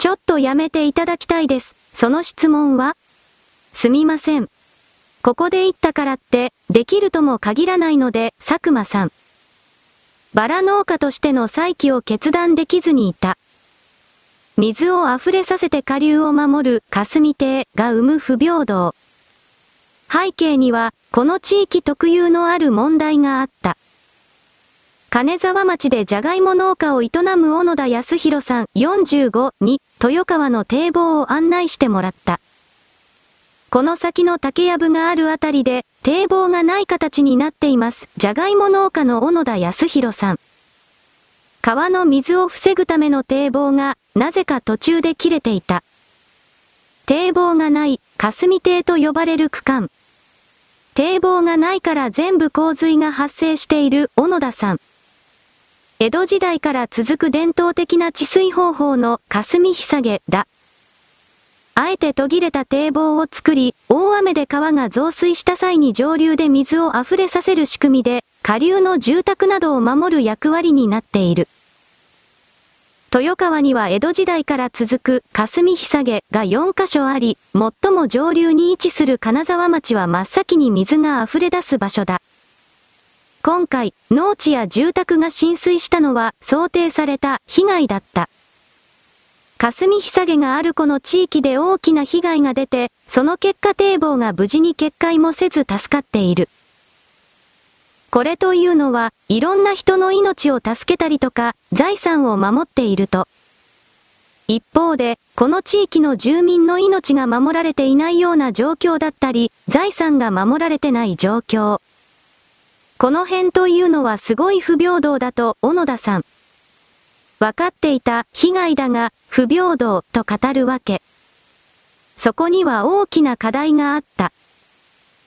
ちょっとやめていただきたいです。その質問は？すみません。ここで言ったからって、できるとも限らないので、佐久間さん。バラ農家としての再起を決断できずにいた。水を溢れさせて下流を守る霞堤が生む不平等。背景には、この地域特有のある問題があった。金沢町でジャガイモ農家を営む小野田康弘さん45に豊川の堤防を案内してもらった。この先の竹やぶがあるあたりで堤防がない形になっています。ジャガイモ農家の小野田康弘さん。川の水を防ぐための堤防がなぜか途中で切れていた。堤防がない霞堤と呼ばれる区間。堤防がないから全部洪水が発生している小野田さん。江戸時代から続く伝統的な治水方法の霞ひさげだ。あえて途切れた堤防を作り、大雨で川が増水した際に上流で水を溢れさせる仕組みで、下流の住宅などを守る役割になっている。豊川には江戸時代から続く霞ひさげが4カ所あり、最も上流に位置する金沢町は真っ先に水が溢れ出す場所だ。今回、農地や住宅が浸水したのは想定された被害だった。霞ひさげがあるこの地域で大きな被害が出て、その結果堤防が無事に決壊もせず助かっている。これというのは、いろんな人の命を助けたりとか、財産を守っていると。一方で、この地域の住民の命が守られていないような状況だったり、財産が守られてない状況。この辺というのはすごい不平等だと、小野田さん。わかっていた被害だが、不平等と語るわけ。そこには大きな課題があった。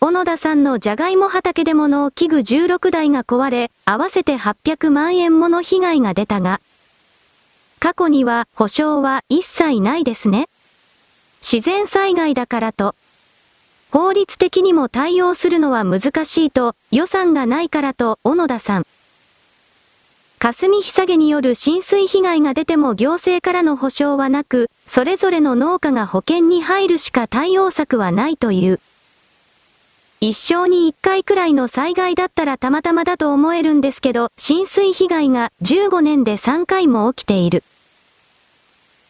小野田さんのジャガイモ畑でも農機具16台が壊れ、合わせて800万円もの被害が出たが、過去には補償は一切ないですね。自然災害だからと。法律的にも対応するのは難しいと、予算がないからと、小野田さん。霞ひさげによる浸水被害が出ても行政からの補償はなく、それぞれの農家が保険に入るしか対応策はないという。一生に一回くらいの災害だったらたまたまだと思えるんですけど、浸水被害が15年で3回も起きている。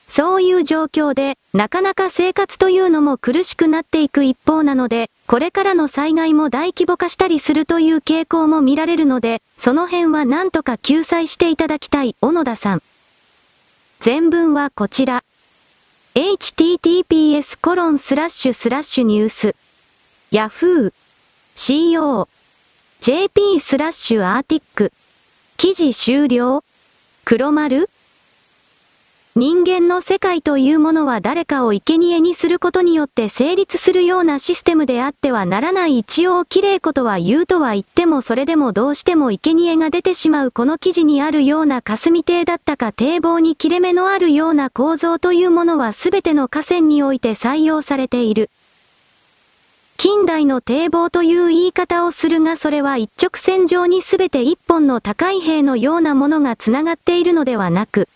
そういう状況で、なかなか生活というのも苦しくなっていく一方なので、これからの災害も大規模化したりするという傾向も見られるので、その辺はなんとか救済していただきたい、小野田さん。全文はこちら。https://news.yahoo.co.jp/article 記事終了。黒丸？人間の世界というものは誰かを生贄にすることによって成立するようなシステムであってはならない。一応きれいことは言うとは言ってもそれでもどうしても生贄が出てしまう。この記事にあるような霞堤だったか堤防に切れ目のあるような構造というものは全ての河川において採用されている。近代の堤防という言い方をするが、それは一直線上に全て一本の高い塀のようなものがつながっているのではなく、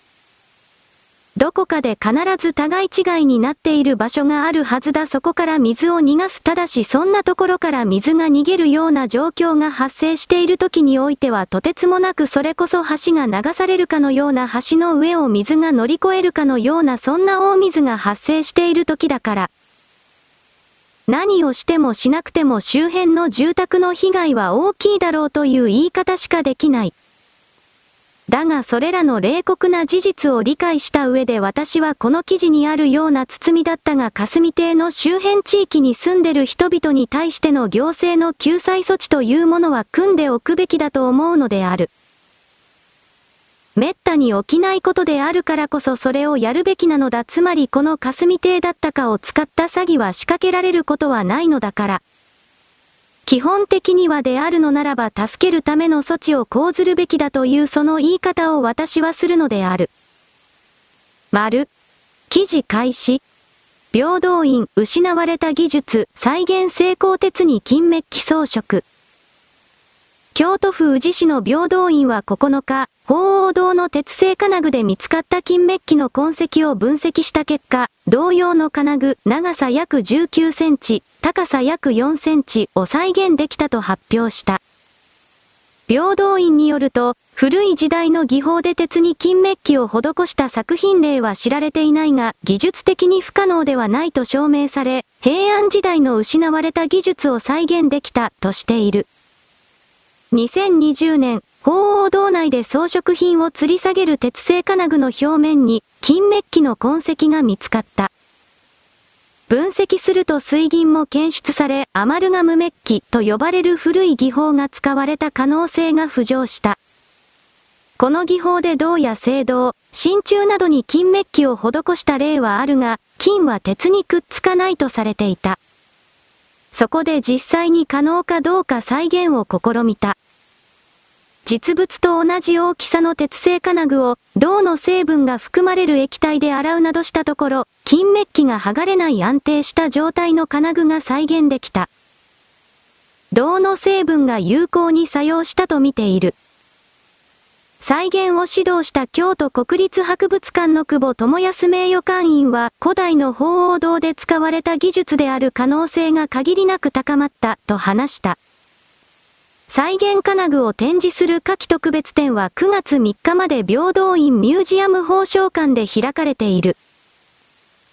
どこかで必ず互い違いになっている場所があるはずだ。そこから水を逃がす。ただしそんなところから水が逃げるような状況が発生している時においては、とてつもなくそれこそ橋が流されるかのような、橋の上を水が乗り越えるかのような、そんな大水が発生している時だから、何をしてもしなくても周辺の住宅の被害は大きいだろうという言い方しかできない。だがそれらの冷酷な事実を理解した上で、私はこの記事にあるような堤だったが霞堤の周辺地域に住んでる人々に対しての行政の救済措置というものは組んでおくべきだと思うのである。めったに起きないことであるからこそそれをやるべきなのだ。つまりこの霞堤だったかを使った詐欺は仕掛けられることはないのだから。基本的にはであるのならば助けるための措置を講ずるべきだという、その言い方を私はするのである。丸。記事開始。平等院、失われた技術、再現成功鉄に金メッキ装飾。京都府宇治市の平等院は9日、鳳凰堂の鉄製金具で見つかった金メッキの痕跡を分析した結果、同様の金具、長さ約19センチ、高さ約4センチを再現できたと発表した。平等院によると、古い時代の技法で鉄に金メッキを施した作品例は知られていないが、技術的に不可能ではないと証明され、平安時代の失われた技術を再現できたとしている。2020年、鳳凰堂内で装飾品を吊り下げる鉄製金具の表面に金メッキの痕跡が見つかった。分析すると水銀も検出され、アマルガムメッキと呼ばれる古い技法が使われた可能性が浮上した。この技法で銅や青銅、真鍮などに金メッキを施した例はあるが、金は鉄にくっつかないとされていた。そこで実際に可能かどうか再現を試みた。実物と同じ大きさの鉄製金具を銅の成分が含まれる液体で洗うなどしたところ、金メッキが剥がれない安定した状態の金具が再現できた。銅の成分が有効に作用したとみている。再現を指導した京都国立博物館の久保智康名誉館員は、古代の鳳凰堂で使われた技術である可能性が限りなく高まったと話した。再現金具を展示する夏季特別展は9月3日まで平等院ミュージアム宝生館で開かれている。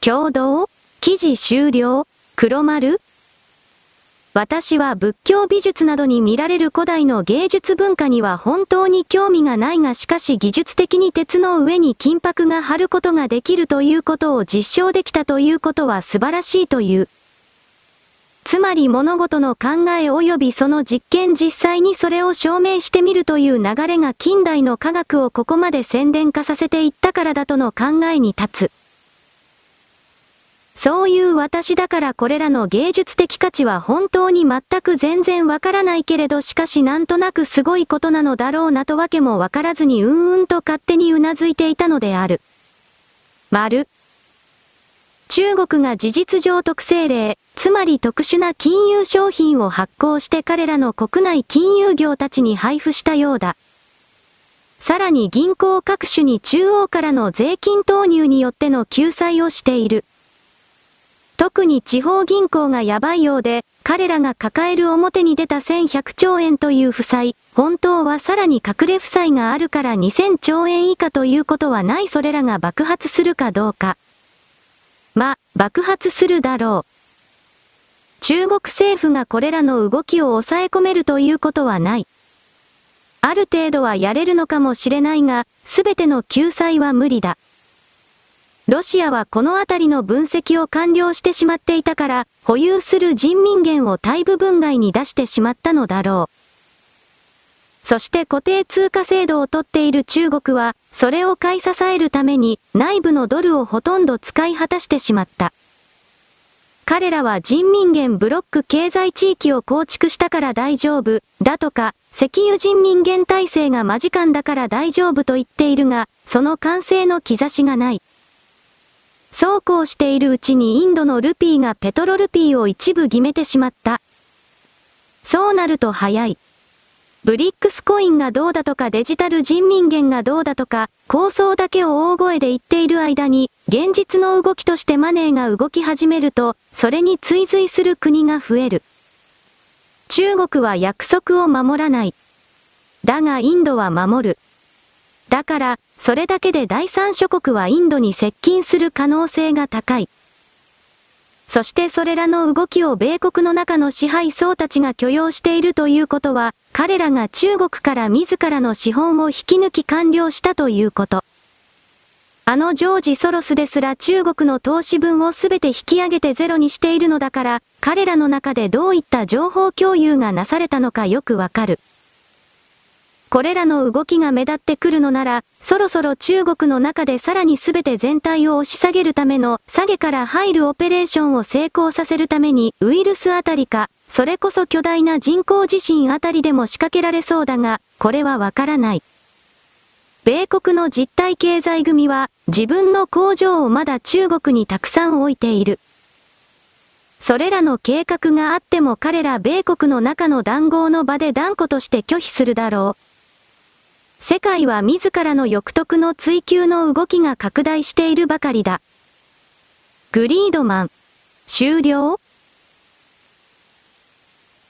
共同記事終了。黒丸。私は仏教美術などに見られる古代の芸術文化には本当に興味がないが、しかし技術的に鉄の上に金箔が貼ることができるということを実証できたということは素晴らしいという。つまり物事の考え及びその実験、実際にそれを証明してみるという流れが近代の科学をここまで宣伝化させていったからだとの考えに立つ。そういう私だからこれらの芸術的価値は本当に全く全然わからないけれど、しかしなんとなくすごいことなのだろうなとわけもわからずにと勝手にうなずいていたのである。丸。中国が事実上特性例、つまり特殊な金融商品を発行して彼らの国内金融業たちに配布したようだ。さらに銀行各種に中央からの税金投入によっての救済をしている。特に地方銀行がやばいようで、彼らが抱える表に出た1100兆円という負債、本当はさらに隠れ負債があるから2000兆円以下ということはない。それらが爆発するかどうか。爆発するだろう。中国政府がこれらの動きを抑え込めるということはない。ある程度はやれるのかもしれないが、すべての救済は無理だ。ロシアはこのあたりの分析を完了してしまっていたから、保有する人民元を大部分外に出してしまったのだろう。そして固定通貨制度をとっている中国は、それを買い支えるために内部のドルをほとんど使い果たしてしまった。彼らは人民元ブロック経済地域を構築したから大丈夫、だとか、石油人民元体制が間近だから大丈夫と言っているが、その完成の兆しがない。そうこうしているうちにインドのルピーがペトロルピーを一部決めてしまった。そうなると早い。ブリックスコインがどうだとかデジタル人民元がどうだとか、構想だけを大声で言っている間に、現実の動きとしてマネーが動き始めると、それに追随する国が増える。中国は約束を守らない。だがインドは守る。だから、それだけで第三諸国はインドに接近する可能性が高い。そしてそれらの動きを米国の中の支配層たちが許容しているということは、彼らが中国から自らの資本を引き抜き完了したということ。あのジョージ・ソロスですら中国の投資分をすべて引き上げてゼロにしているのだから、彼らの中でどういった情報共有がなされたのかよくわかる。これらの動きが目立ってくるのなら、そろそろ中国の中でさらに全て全体を押し下げるための下げから入るオペレーションを成功させるためにウイルスあたりか、それこそ巨大な人工地震あたりでも仕掛けられそうだが、これはわからない。米国の実体経済組は自分の工場をまだ中国にたくさん置いている。それらの計画があっても彼ら米国の中の談合の場で断固として拒否するだろう。世界は自らの欲得の追求の動きが拡大しているばかりだ。グリードマン。終了。